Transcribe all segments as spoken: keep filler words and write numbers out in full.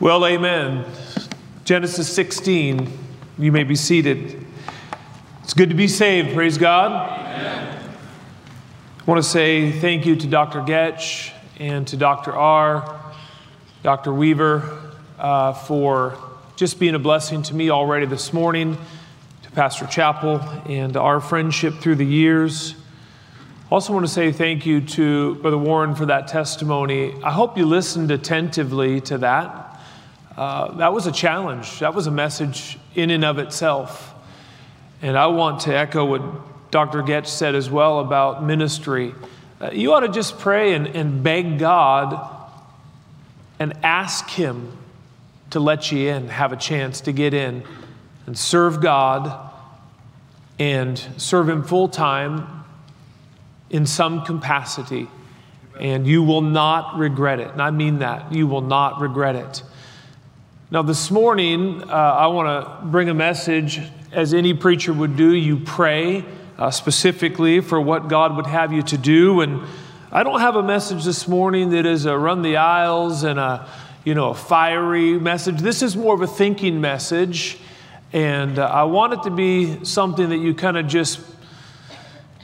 Well, amen. Genesis sixteen, you may be seated. It's good to be saved, praise God. Amen. I want to say thank you to Doctor Getch and to Doctor R, Doctor Weaver, uh, for just being a blessing to me already this morning, to Pastor Chapel and our friendship through the years. Also want to say thank you to Brother Warren for that testimony. I hope you listened attentively to that. Uh, that was a challenge. That was a message in and of itself. And I want to echo what Doctor Getch said as well about ministry. Uh, you ought to just pray and, and beg God and ask Him to let you in, have a chance to get in and serve God and serve Him full time in some capacity. And you will not regret it. And I mean that. You will not regret it. Now, this morning, uh, I want to bring a message, as any preacher would do. You pray uh, specifically for what God would have you to do. And I don't have a message this morning that is a run the aisles and a, you know, a fiery message. This is more of a thinking message. And uh, I want it to be something that you kind of just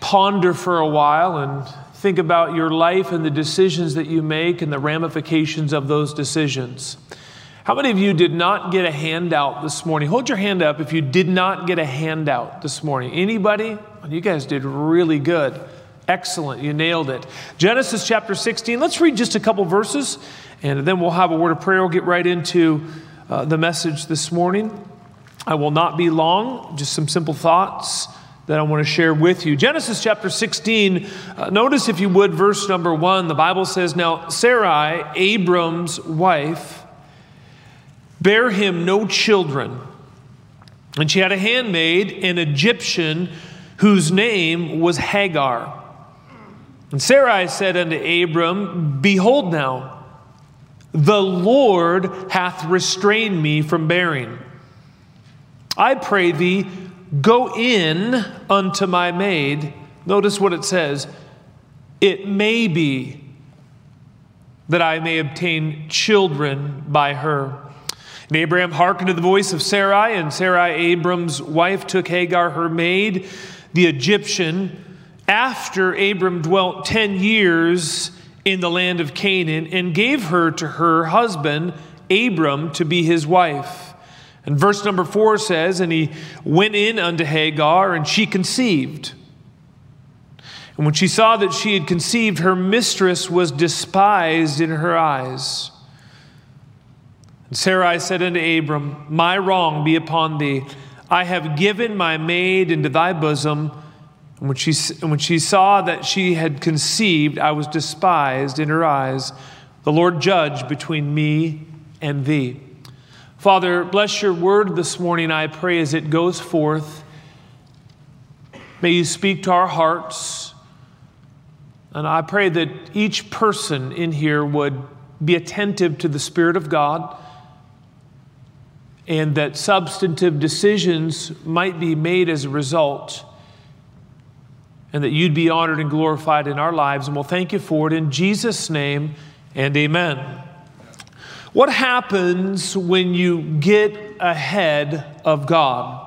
ponder for a while and think about your life and the decisions that you make and the ramifications of those decisions. How many of you did not get a handout this morning? Hold your hand up if you did not get a handout this morning. Anybody? You guys did really good. Excellent. You nailed it. Genesis chapter sixteen. Let's read just a couple verses, and then we'll have a word of prayer. We'll get right into uh, the message this morning. I will not be long. Just some simple thoughts that I want to share with you. Genesis chapter sixteen. Uh, notice, if you would, verse number one. The Bible says, "Now Sarai, Abram's wife, bare him no children. And she had a handmaid, an Egyptian, whose name was Hagar. And Sarai said unto Abram, Behold now, the Lord hath restrained me from bearing. I pray thee, go in unto my maid." Notice what it says. "It may be that I may obtain children by her." And Abraham hearkened to the voice of Sarai, and Sarai, Abram's wife, took Hagar, her maid, the Egyptian, after Abram dwelt ten years in the land of Canaan, and gave her to her husband, Abram, to be his wife. And verse number four says, "And he went in unto Hagar, and she conceived. And when she saw that she had conceived, her mistress was despised in her eyes. And Sarai said unto Abram, My wrong be upon thee. I have given my maid into thy bosom. And when she, when she saw that she had conceived, I was despised in her eyes. The Lord judge between me and thee." Father, bless your word this morning, I pray, as it goes forth. May you speak to our hearts. And I pray that each person in here would be attentive to the Spirit of God, and that substantive decisions might be made as a result, and that you'd be honored and glorified in our lives. And we'll thank you for it in Jesus' name, and amen. What happens when you get ahead of God?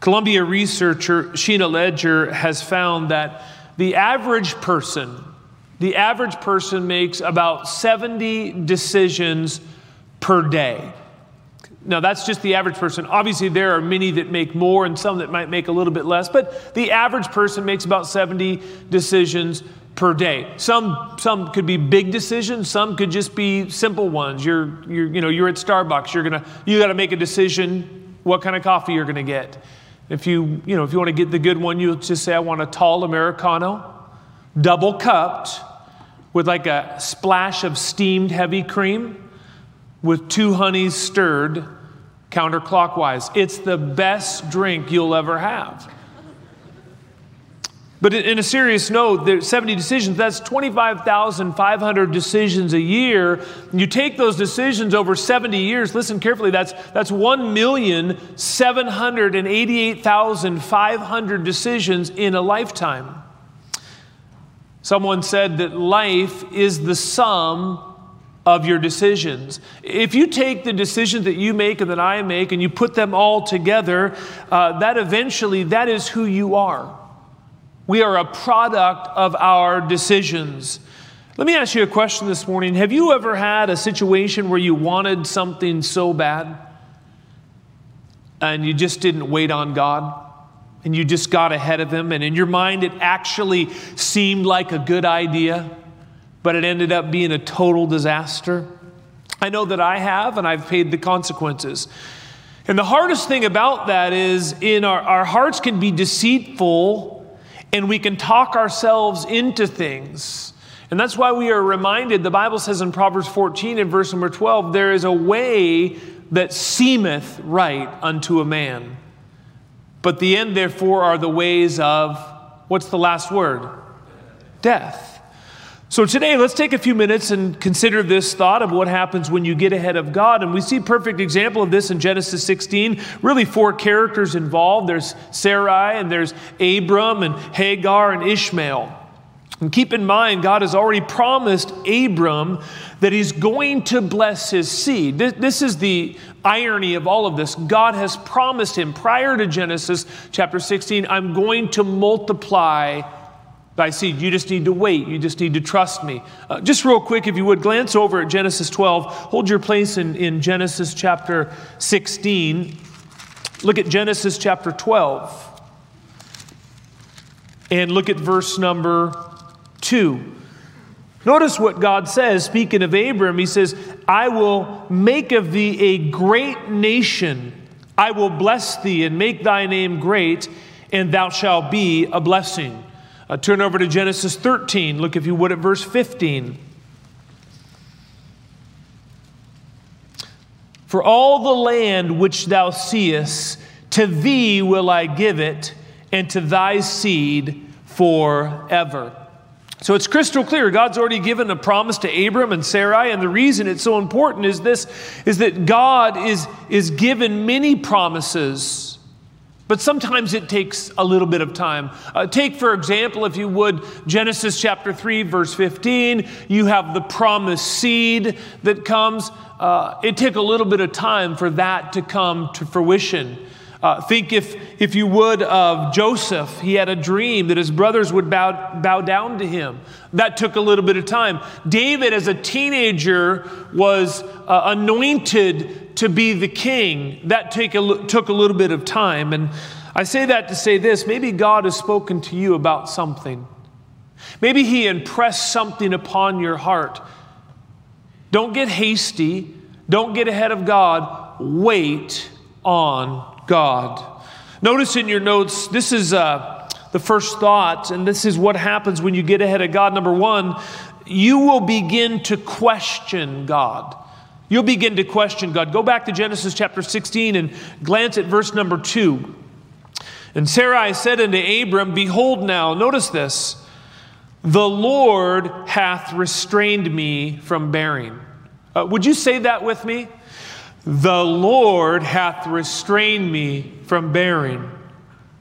Columbia researcher Sheena Ledger has found that the average person, the average person makes about seventy decisions per day. Now, that's just the average person. Obviously, there are many that make more and some that might make a little bit less, but the average person makes about seventy decisions per day. Some some could be big decisions. Some could just be simple ones. You're, you're you know, you're at Starbucks. You're gonna you got to make a decision what kind of coffee you're gonna get. If you you know if you want to get the good one, you'll just say, "I want a tall Americano, double cupped, with like a splash of steamed heavy cream, with two honeys stirred counterclockwise. It's the best drink you'll ever have." But in a serious note, there's seventy decisions. That's twenty-five thousand five hundred decisions a year. You take those decisions over seventy years. Listen carefully. That's that's one million seven hundred eighty-eight thousand five hundred decisions in a lifetime. Someone said that life is the sum of your decisions. If you take the decisions that you make and that I make and you put them all together, uh, that eventually, that is who you are. We are a product of our decisions. Let me ask you a question this morning. Have you ever had a situation where you wanted something so bad and you just didn't wait on God? And you just got ahead of him, and in your mind it actually seemed like a good idea, but it ended up being a total disaster? I know that I have, and I've paid the consequences. And the hardest thing about that is in our, our hearts can be deceitful, and we can talk ourselves into things. And that's why we are reminded, the Bible says in Proverbs fourteen and verse number twelve, there is a way that seemeth right unto a man, but the end, therefore, are the ways of, what's the last word? Death. So today, let's take a few minutes and consider this thought of what happens when you get ahead of God. And we see a perfect example of this in Genesis sixteen. Really four characters involved. There's Sarai, and there's Abram, and Hagar, and Ishmael. And keep in mind, God has already promised Abram that he's going to bless his seed. This, this is the irony of all of this. God has promised him prior to Genesis chapter sixteen, I'm going to multiply thy seed. You just need to wait. You just need to trust me. Uh, just real quick, if you would, glance over at Genesis twelve. Hold your place in, in Genesis chapter sixteen. Look at Genesis chapter twelve. And look at verse number two. Notice what God says, speaking of Abram. He says, I will make of thee a great nation. I will bless thee and make thy name great, and thou shalt be a blessing. Uh, turn over to Genesis thirteen. Look, if you would, at verse fifteen. For all the land which thou seest, to thee will I give it, and to thy seed forever. So it's crystal clear. God's already given a promise to Abram and Sarai, and the reason it's so important is this, is that God is, is given many promises, but sometimes it takes a little bit of time. Uh, take, for example, if you would, Genesis chapter three, verse fifteen. You have the promised seed that comes. Uh, it took a little bit of time for that to come to fruition. Uh, think, if, if you would, of Joseph. He had a dream that his brothers would bow, bow down to him. That took a little bit of time. David, as a teenager, was uh, anointed to be the king. That take a, took a little bit of time. And I say that to say this. Maybe God has spoken to you about something. Maybe he impressed something upon your heart. Don't get hasty. Don't get ahead of God. Wait on God. Notice in your notes, this is uh, the first thought, and this is what happens when you get ahead of God. Number one, you will begin to question God. You'll begin to question God. Go back to Genesis chapter sixteen and glance at verse number two. And Sarai said unto Abram, behold now, notice this, the Lord hath restrained me from bearing. Uh, would you say that with me? The Lord hath restrained me from bearing.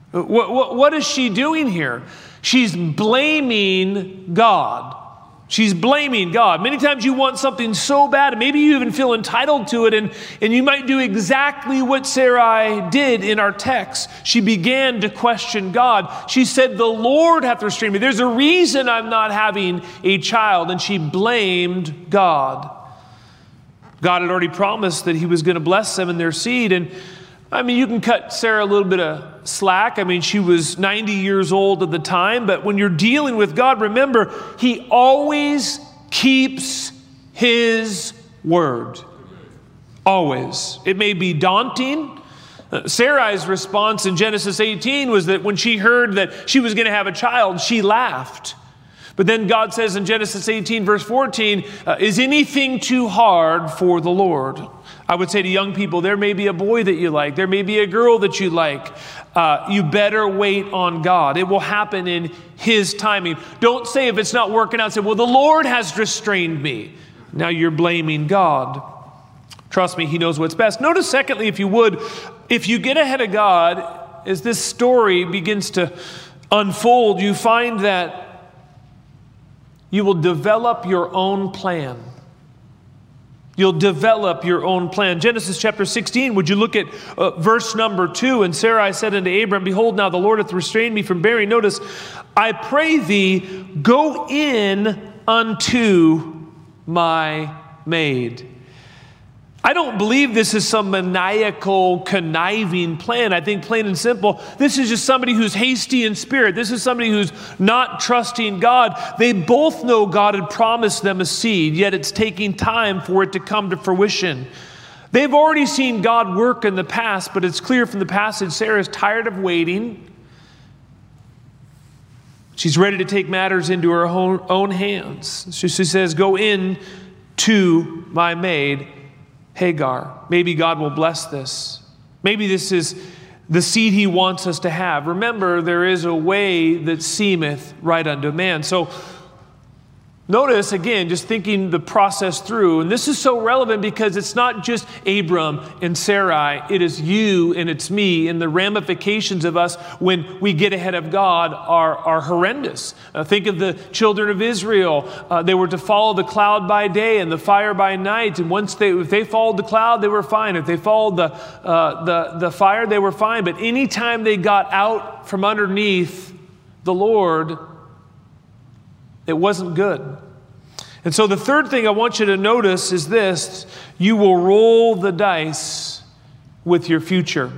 What, what, what is she doing here? She's blaming God. She's blaming God. Many times you want something so bad, and maybe you even feel entitled to it, and, and you might do exactly what Sarai did in our text. She began to question God. She said, the Lord hath restrained me. There's a reason I'm not having a child, and she blamed God. God had already promised that he was going to bless them and their seed. And I mean, you can cut Sarah a little bit of slack. I mean, she was ninety years old at the time. But when you're dealing with God, remember, he always keeps his word. Always. It may be daunting. Sarai's response in Genesis eighteen was that when she heard that she was going to have a child, she laughed. But then God says in Genesis eighteen, verse fourteen, uh, is anything too hard for the Lord? I would say to young people, there may be a boy that you like. There may be a girl that you like. Uh, you better wait on God. It will happen in his timing. Don't say if it's not working out, say, well, the Lord has restrained me. Now you're blaming God. Trust me, he knows what's best. Notice, secondly, if you would, if you get ahead of God, as this story begins to unfold, you find that you will develop your own plan. You'll develop your own plan. Genesis chapter sixteen, would you look at uh, verse number two? And Sarai said unto Abram, behold, now the Lord hath restrained me from bearing. Notice, I pray thee, go in unto my maid. I don't believe this is some maniacal, conniving plan. I think, plain and simple, this is just somebody who's hasty in spirit. This is somebody who's not trusting God. They both know God had promised them a seed, yet it's taking time for it to come to fruition. They've already seen God work in the past, but it's clear from the passage, Sarah's tired of waiting. She's ready to take matters into her own, own hands. She, she says, go in to my maid, Hagar. Maybe God will bless this. Maybe this is the seed he wants us to have. Remember, there is a way that seemeth right unto man. So notice, again, just thinking the process through, and this is so relevant because it's not just Abram and Sarai. It is you and it's me, and the ramifications of us when we get ahead of God are, are horrendous. Uh, think of the children of Israel. Uh, they were to follow the cloud by day and the fire by night, and once they, if they followed the cloud, they were fine. If they followed the, uh, the, the fire, they were fine. But anytime they got out from underneath the Lord, it wasn't good. And so the third thing I want you to notice is this: you will roll the dice with your future.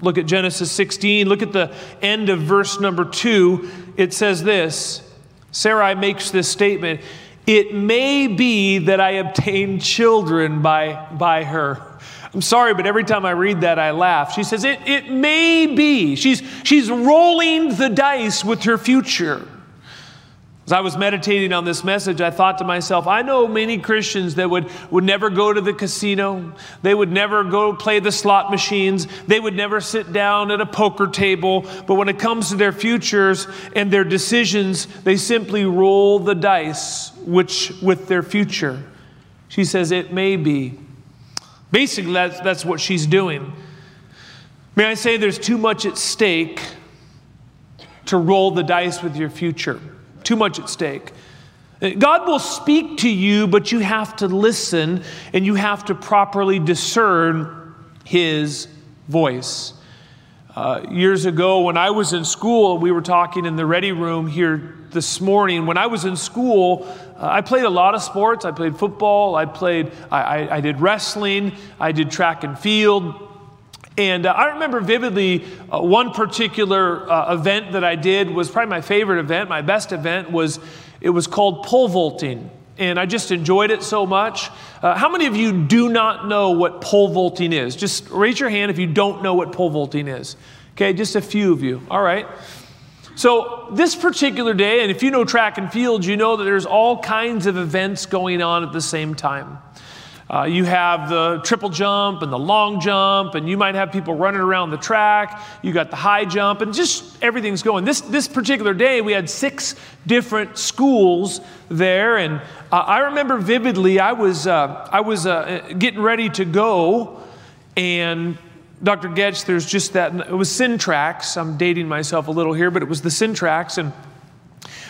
Look at Genesis sixteen. Look at the end of verse number two. It says this. Sarai makes this statement. It may be that I obtained children by, by her. I'm sorry, but every time I read that, I laugh. She says, it, it may be. She's, she's rolling the dice with her future. As I was meditating on this message, I thought to myself, I know many Christians that would, would never go to the casino. They would never go play the slot machines. They would never sit down at a poker table. But when it comes to their futures and their decisions, they simply roll the dice which with their future. She says, it may be. Basically, that's, that's what she's doing. May I say there's too much at stake to roll the dice with your future. Too much at stake. God will speak to you, but you have to listen and you have to properly discern His voice. Uh, years ago, when I was in school, we were talking in the ready room here this morning. When I was in school, uh, I played a lot of sports. I played football. I played. I, I, I did wrestling. I did track and field. And uh, I remember vividly uh, one particular uh, event that I did was probably my favorite event. My best event was, it was called pole vaulting. And I just enjoyed it so much. Uh, how many of you do not know what pole vaulting is? Just raise your hand if you don't know what pole vaulting is. Okay, just a few of you. All right. So this particular day, and if you know track and field, you know that there's all kinds of events going on at the same time. Uh, you have the triple jump and the long jump, and you might have people running around the track. You got the high jump, and just everything's going. This this particular day, we had six different schools there, and uh, I remember vividly. I was uh, I was uh, getting ready to go, and Doctor Getch, there's just that. It was Syntrax. I'm dating myself a little here, but it was the Syntrax, and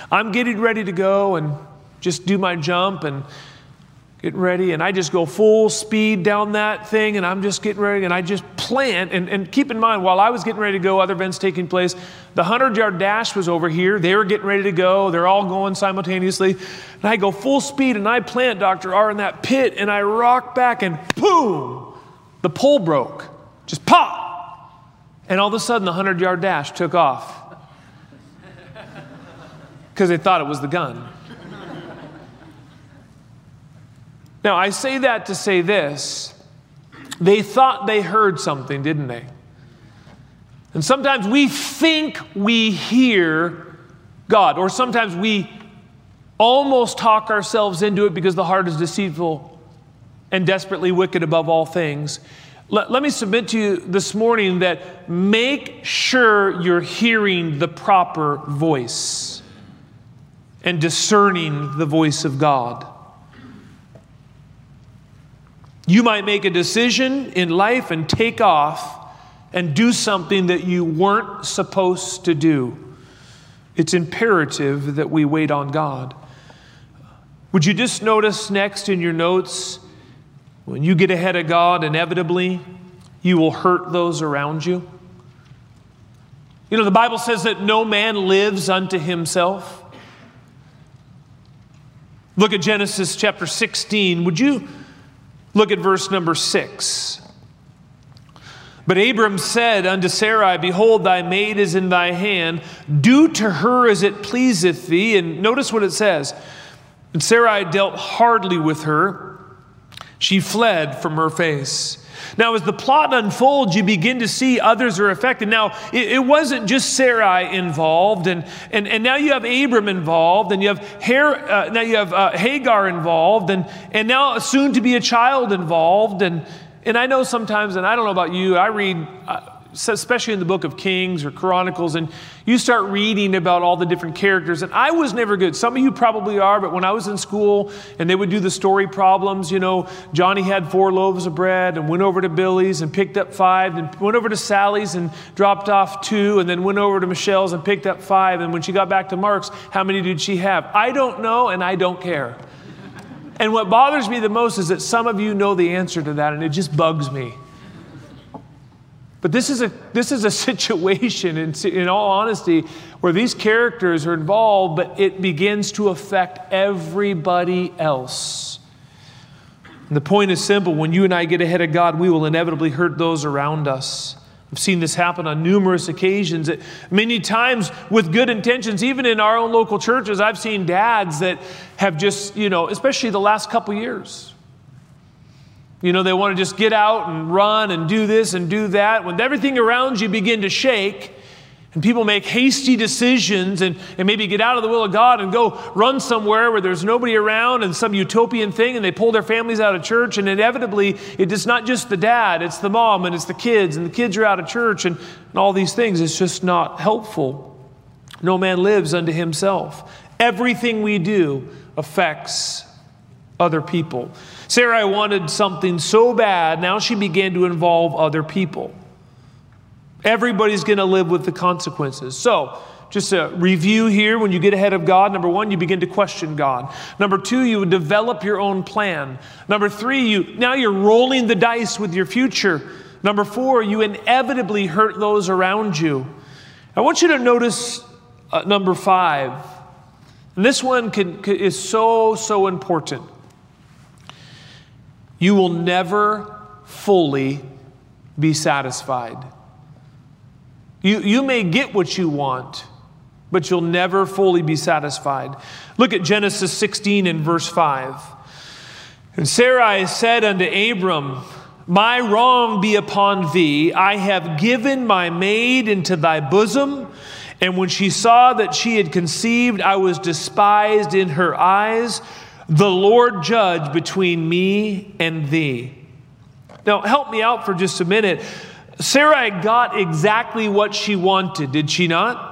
I'm getting ready to go and just do my jump and getting ready, and I just go full speed down that thing, and I'm just getting ready, and I just plant, and, and keep in mind, while I was getting ready to go, other events taking place, the hundred-yard dash was over here, they were getting ready to go, they're all going simultaneously, and I go full speed, and I plant Doctor R in that pit, and I rock back, and boom, the pole broke, just pop, and all of a sudden, the hundred-yard dash took off, because they thought it was the gun. Now, I say that to say this. They thought they heard something, didn't they? And sometimes we think we hear God, or sometimes we almost talk ourselves into it because the heart is deceitful and desperately wicked above all things. Let, let me submit to you this morning that make sure you're hearing the proper voice and discerning the voice of God. You might make a decision in life and take off and do something that you weren't supposed to do. It's imperative that we wait on God. Would you just notice next in your notes, When you get ahead of God, inevitably, you will hurt those around you. You know, the Bible says that no man lives unto himself. Look at Genesis chapter sixteen. Would you look at verse number six? But Abram said unto Sarai, behold, thy maid is in thy hand. Do to her as it pleaseth thee. And notice what it says. And Sarai dealt hardly with her. She fled from her face. Now, as the plot unfolds, you begin to see others are affected. Now, it, it wasn't just Sarai involved, and, and, and now you have Abram involved, and you have Her, uh, now you have uh, Hagar involved, and, and now soon to be a child involved. And, and I know sometimes, and I don't know about you, I read, especially in the book of Kings or Chronicles, and you start reading about all the different characters. And I was never good. Some of you probably are, but when I was in school and they would do the story problems, you know, Johnny had four loaves of bread and went over to Billy's and picked up five, and went over to Sally's and dropped off two, and then went over to Michelle's and picked up five. And when she got back to Mark's, how many did she have? I don't know, and I don't care. And what bothers me the most is that some of you know the answer to that, and it just bugs me. But this is a this is a situation, in, in all honesty, where these characters are involved, but it begins to affect everybody else. And the point is simple. When you and I get ahead of God, we will inevitably hurt those around us. I've seen this happen on numerous occasions. It, many times with good intentions, even in our own local churches, I've seen dads that have just, you know, especially the last couple years, you know, they want to just get out and run and do this and do that. When everything around you begin to shake and people make hasty decisions and, and maybe get out of the will of God and go run somewhere where there's nobody around and some utopian thing, and they pull their families out of church, and inevitably it's not just the dad, it's the mom and it's the kids, and the kids are out of church and, and all these things. It's just not helpful. No man lives unto himself. Everything we do affects other people. Sarai wanted something so bad, now she began to involve other people. Everybody's going to live with the consequences. So, just a review here. When you get ahead of God, number one, you begin to question God. Number two, you develop your own plan. Number three, you now you're rolling the dice with your future. Number four, you inevitably hurt those around you. I want you to notice uh, number five. And this one can, can, is so, so important. You will never fully be satisfied. You, you may get what you want, but you'll never fully be satisfied. Look at Genesis sixteen and verse five. And Sarai said unto Abram, my wrong be upon thee. I have given my maid into thy bosom. And when she saw that she had conceived, I was despised in her eyes. The Lord judge between me and thee. Now, help me out for just a minute. Sarai got exactly what she wanted, did she not?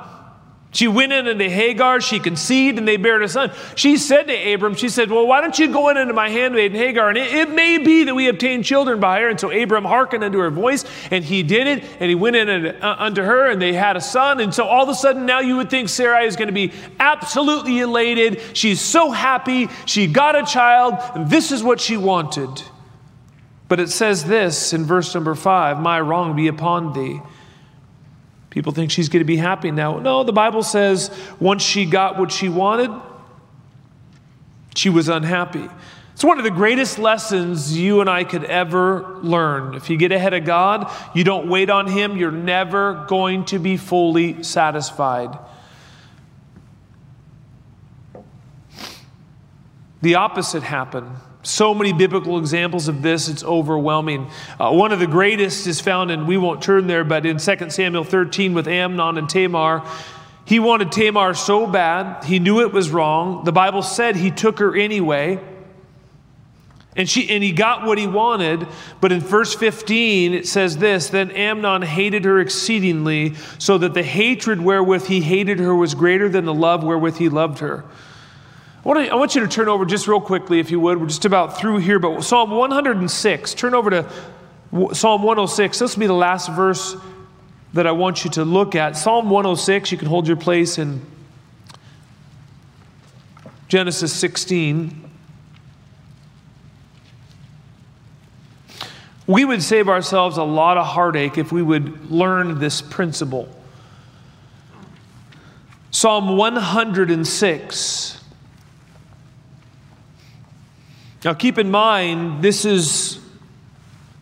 She went in into Hagar, she conceived, and they bare a son. She said to Abram, she said, well, why don't you go in into my handmaid Hagar, and it, it may be that we obtain children by her. And so Abram hearkened unto her voice, and he did it, and he went in into, uh, unto her, and they had a son. And so all of a sudden now you would think Sarai is going to be absolutely elated. She's so happy. She got a child, and this is what she wanted. But it says this in verse number five, my wrong be upon thee. People think she's going to be happy now. No, the Bible says once she got what she wanted, she was unhappy. It's one of the greatest lessons you and I could ever learn. If you get ahead of God, you don't wait on Him, you're never going to be fully satisfied. The opposite happened. So many biblical examples of this, it's overwhelming. Uh, one of the greatest is found, and we won't turn there, but in Second Samuel thirteen with Amnon and Tamar. He wanted Tamar so bad, he knew it was wrong. The Bible said he took her anyway, and she and he got what he wanted. But in verse fifteen, it says this, then Amnon hated her exceedingly, so that the hatred wherewith he hated her was greater than the love wherewith he loved her. I want you to turn over just real quickly, if you would. We're just about through here, but Psalm one hundred six. Turn over to Psalm one oh six. This will be the last verse that I want you to look at. Psalm one oh six, you can hold your place in Genesis sixteen. We would save ourselves a lot of heartache if we would learn this principle. Psalm one hundred six. Now keep in mind, this is,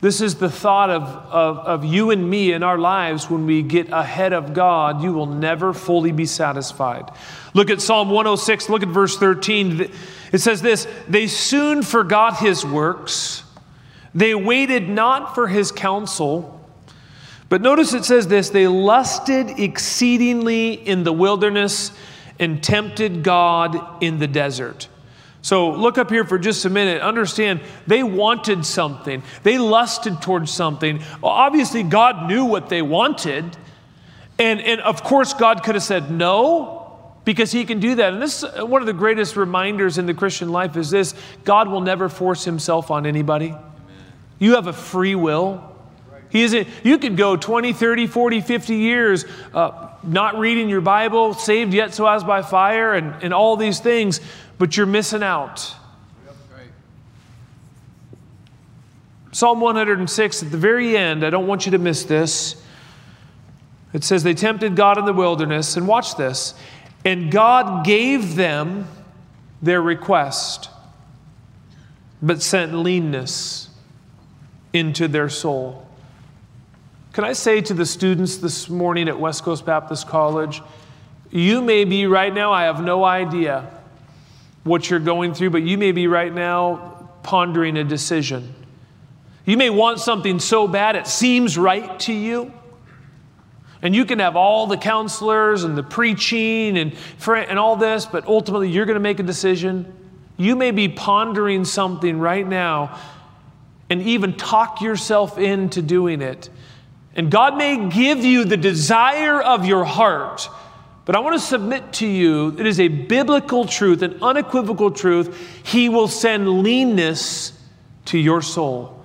this is the thought of, of, of you and me in our lives when we get ahead of God. You will never fully be satisfied. Look at Psalm one oh six, look at verse thirteen. It says this, "They soon forgot his works. They waited not for his counsel." But notice it says this, "They lusted exceedingly in the wilderness and tempted God in the desert." So look up here for just a minute. Understand, they wanted something. They lusted towards something. Well, obviously, God knew what they wanted. And, and of course, God could have said no, because he can do that. And this is one of the greatest reminders in the Christian life is this, God will never force himself on anybody. Amen. You have a free will. He isn't, you could go twenty, thirty, forty, fifty years uh, not reading your Bible, saved yet so as by fire, and, and all these things, but you're missing out. Yep, right. Psalm one hundred six, at the very end, I don't want you to miss this. It says, "They tempted God in the wilderness," and watch this, "and God gave them their request, but sent leanness into their soul." Can I say to the students this morning at West Coast Baptist College, you may be right now, I have no idea what you're going through, but you may be right now pondering a decision. You may want something so bad it seems right to you. And you can have all the counselors and the preaching and, and all this, but ultimately you're going to make a decision. You may be pondering something right now and even talk yourself into doing it. And God may give you the desire of your heart, but I want to submit to you, it is a biblical truth, an unequivocal truth. He will send leanness to your soul,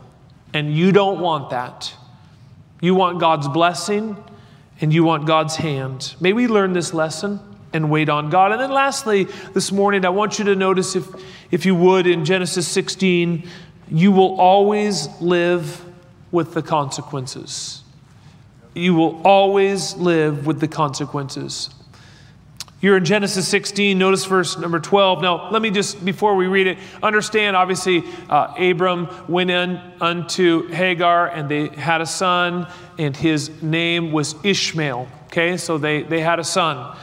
and you don't want that. You want God's blessing, and you want God's hand. May we learn this lesson and wait on God. And then lastly, this morning, I want you to notice, if, if you would, in Genesis sixteen, you will always live with the consequences. You will always live with the consequences. You're in Genesis sixteen, notice verse number twelve. Now, let me just, before we read it, understand, obviously, uh, Abram went in unto Hagar, and they had a son, and his name was Ishmael. Okay, so they, they had a son.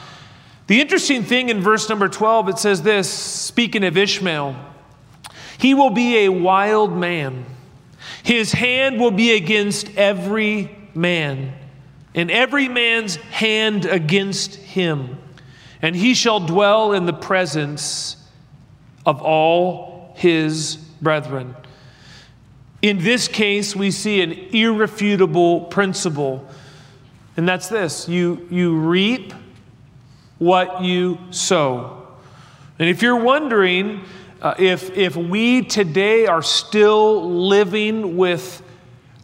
The interesting thing in verse number twelve, it says this, speaking of Ishmael, "He will be a wild man. His hand will be against every man, and every man's hand against him, and he shall dwell in the presence of all his brethren." In this case, we see an irrefutable principle, and that's this: you, you reap what you sow. And if you're wondering uh, if, if we today are still living with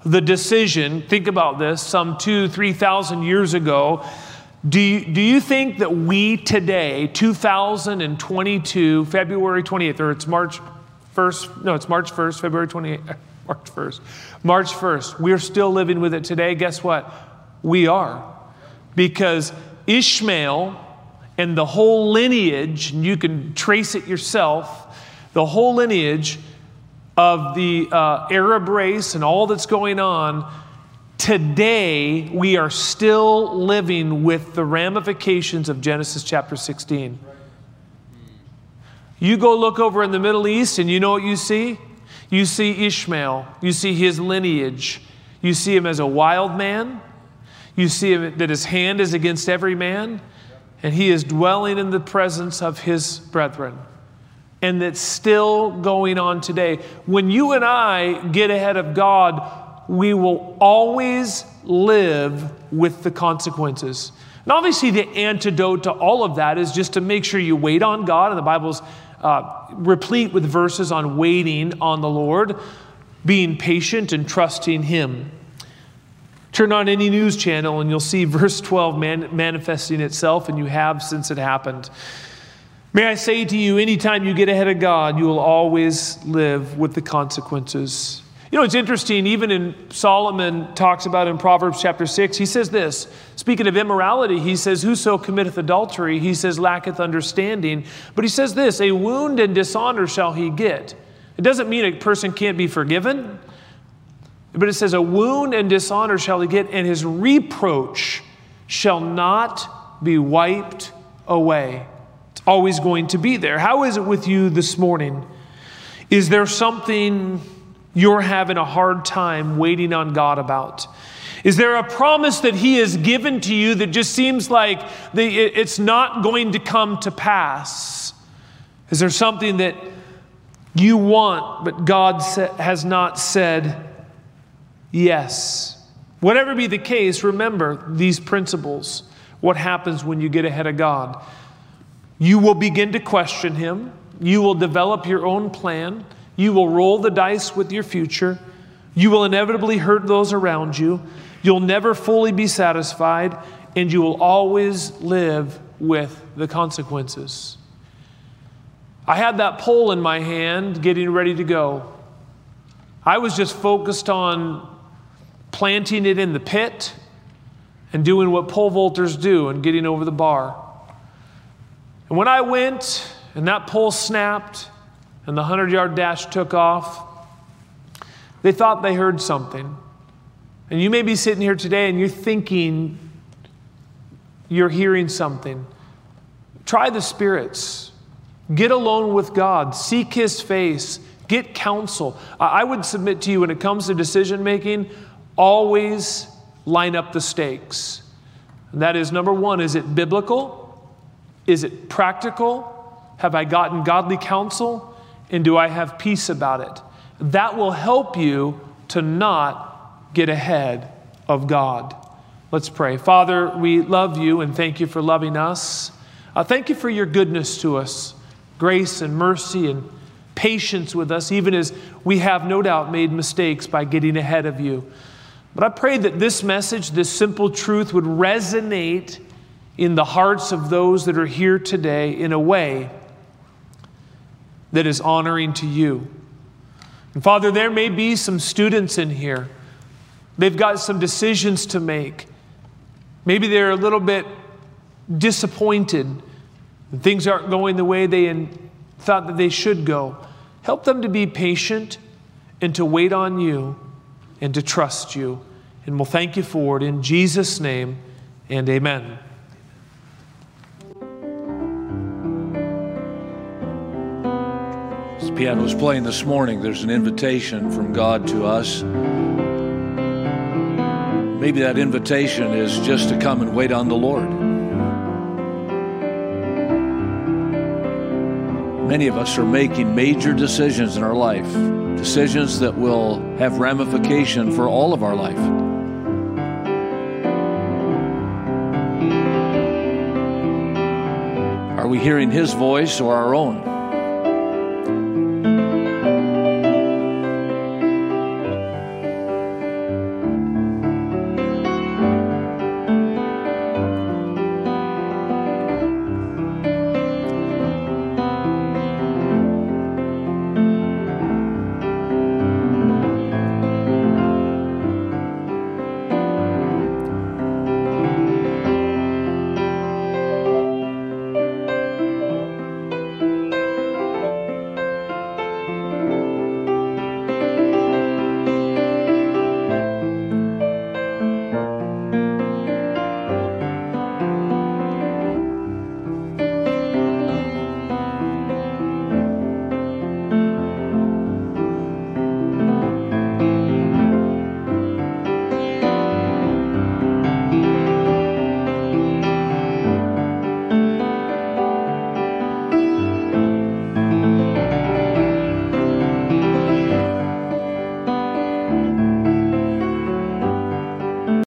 the decision, think about this, some two, three thousand years ago, do you, do you think that we today, two thousand twenty-two, February twenty-eighth, or it's March first, no, it's March first, February twenty-eighth, March first, March first, we're still living with it today? Guess what? We are. Because Ishmael and the whole lineage, and you can trace it yourself, the whole lineage of the uh, Arab race and all that's going on, today we are still living with the ramifications of Genesis chapter sixteen. You go look over in the Middle East and you know what you see? You see Ishmael. You see his lineage. You see him as a wild man. You see him that his hand is against every man, and he is dwelling in the presence of his brethren. And that's still going on today. When you and I get ahead of God, we will always live with the consequences. And obviously the antidote to all of that is just to make sure you wait on God. And the Bible's uh, replete with verses on waiting on the Lord, being patient and trusting him. Turn on any news channel and you'll see verse twelve man- manifesting itself, and you have since it happened. May I say to you, anytime you get ahead of God, you will always live with the consequences. You know, it's interesting, even in Solomon talks about in Proverbs chapter six, he says this, speaking of immorality, he says, whoso committeth adultery, he says, lacketh understanding. But he says this, a wound and dishonor shall he get. It doesn't mean a person can't be forgiven, but it says a wound and dishonor shall he get, and his reproach shall not be wiped away. It's always going to be there. How is it with you this morning? Is there something you're having a hard time waiting on God about? Is there a promise that he has given to you that just seems like it's not going to come to pass? Is there something that you want, but God has not said yes? Whatever be the case, remember these principles. What happens when you get ahead of God? You will begin to question him. You will develop your own plan. You will roll the dice with your future. You will inevitably hurt those around you. You'll never fully be satisfied, and you will always live with the consequences. I had that pole in my hand getting ready to go. I was just focused on planting it in the pit and doing what pole vaulters do and getting over the bar. And when I went and that pole snapped and the hundred-yard dash took off, they thought they heard something. And you may be sitting here today and you're thinking you're hearing something. Try the spirits. Get alone with God. Seek his face. Get counsel. I would submit to you, when it comes to decision making, always line up the stakes. And that is, number one, is it biblical? Is it practical? Have I gotten godly counsel? And do I have peace about it? That will help you to not get ahead of God. Let's pray. Father, we love you and thank you for loving us. Uh, thank you for your goodness to us. Grace and mercy and patience with us, even as we have no doubt made mistakes by getting ahead of you. But I pray that this message, this simple truth, would resonate in the hearts of those that are here today in a way that is honoring to you. And Father, there may be some students in here. They've got some decisions to make. Maybe they're a little bit disappointed. Things aren't going the way they thought that they should go. Help them to be patient and to wait on you and to trust you. And we'll thank you for it in Jesus' name, and amen. As the piano was playing this morning, there's an invitation from God to us. Maybe that invitation is just to come and wait on the Lord. Many of us are making major decisions in our life, decisions that will have ramification for all of our life. Are we hearing his voice or our own?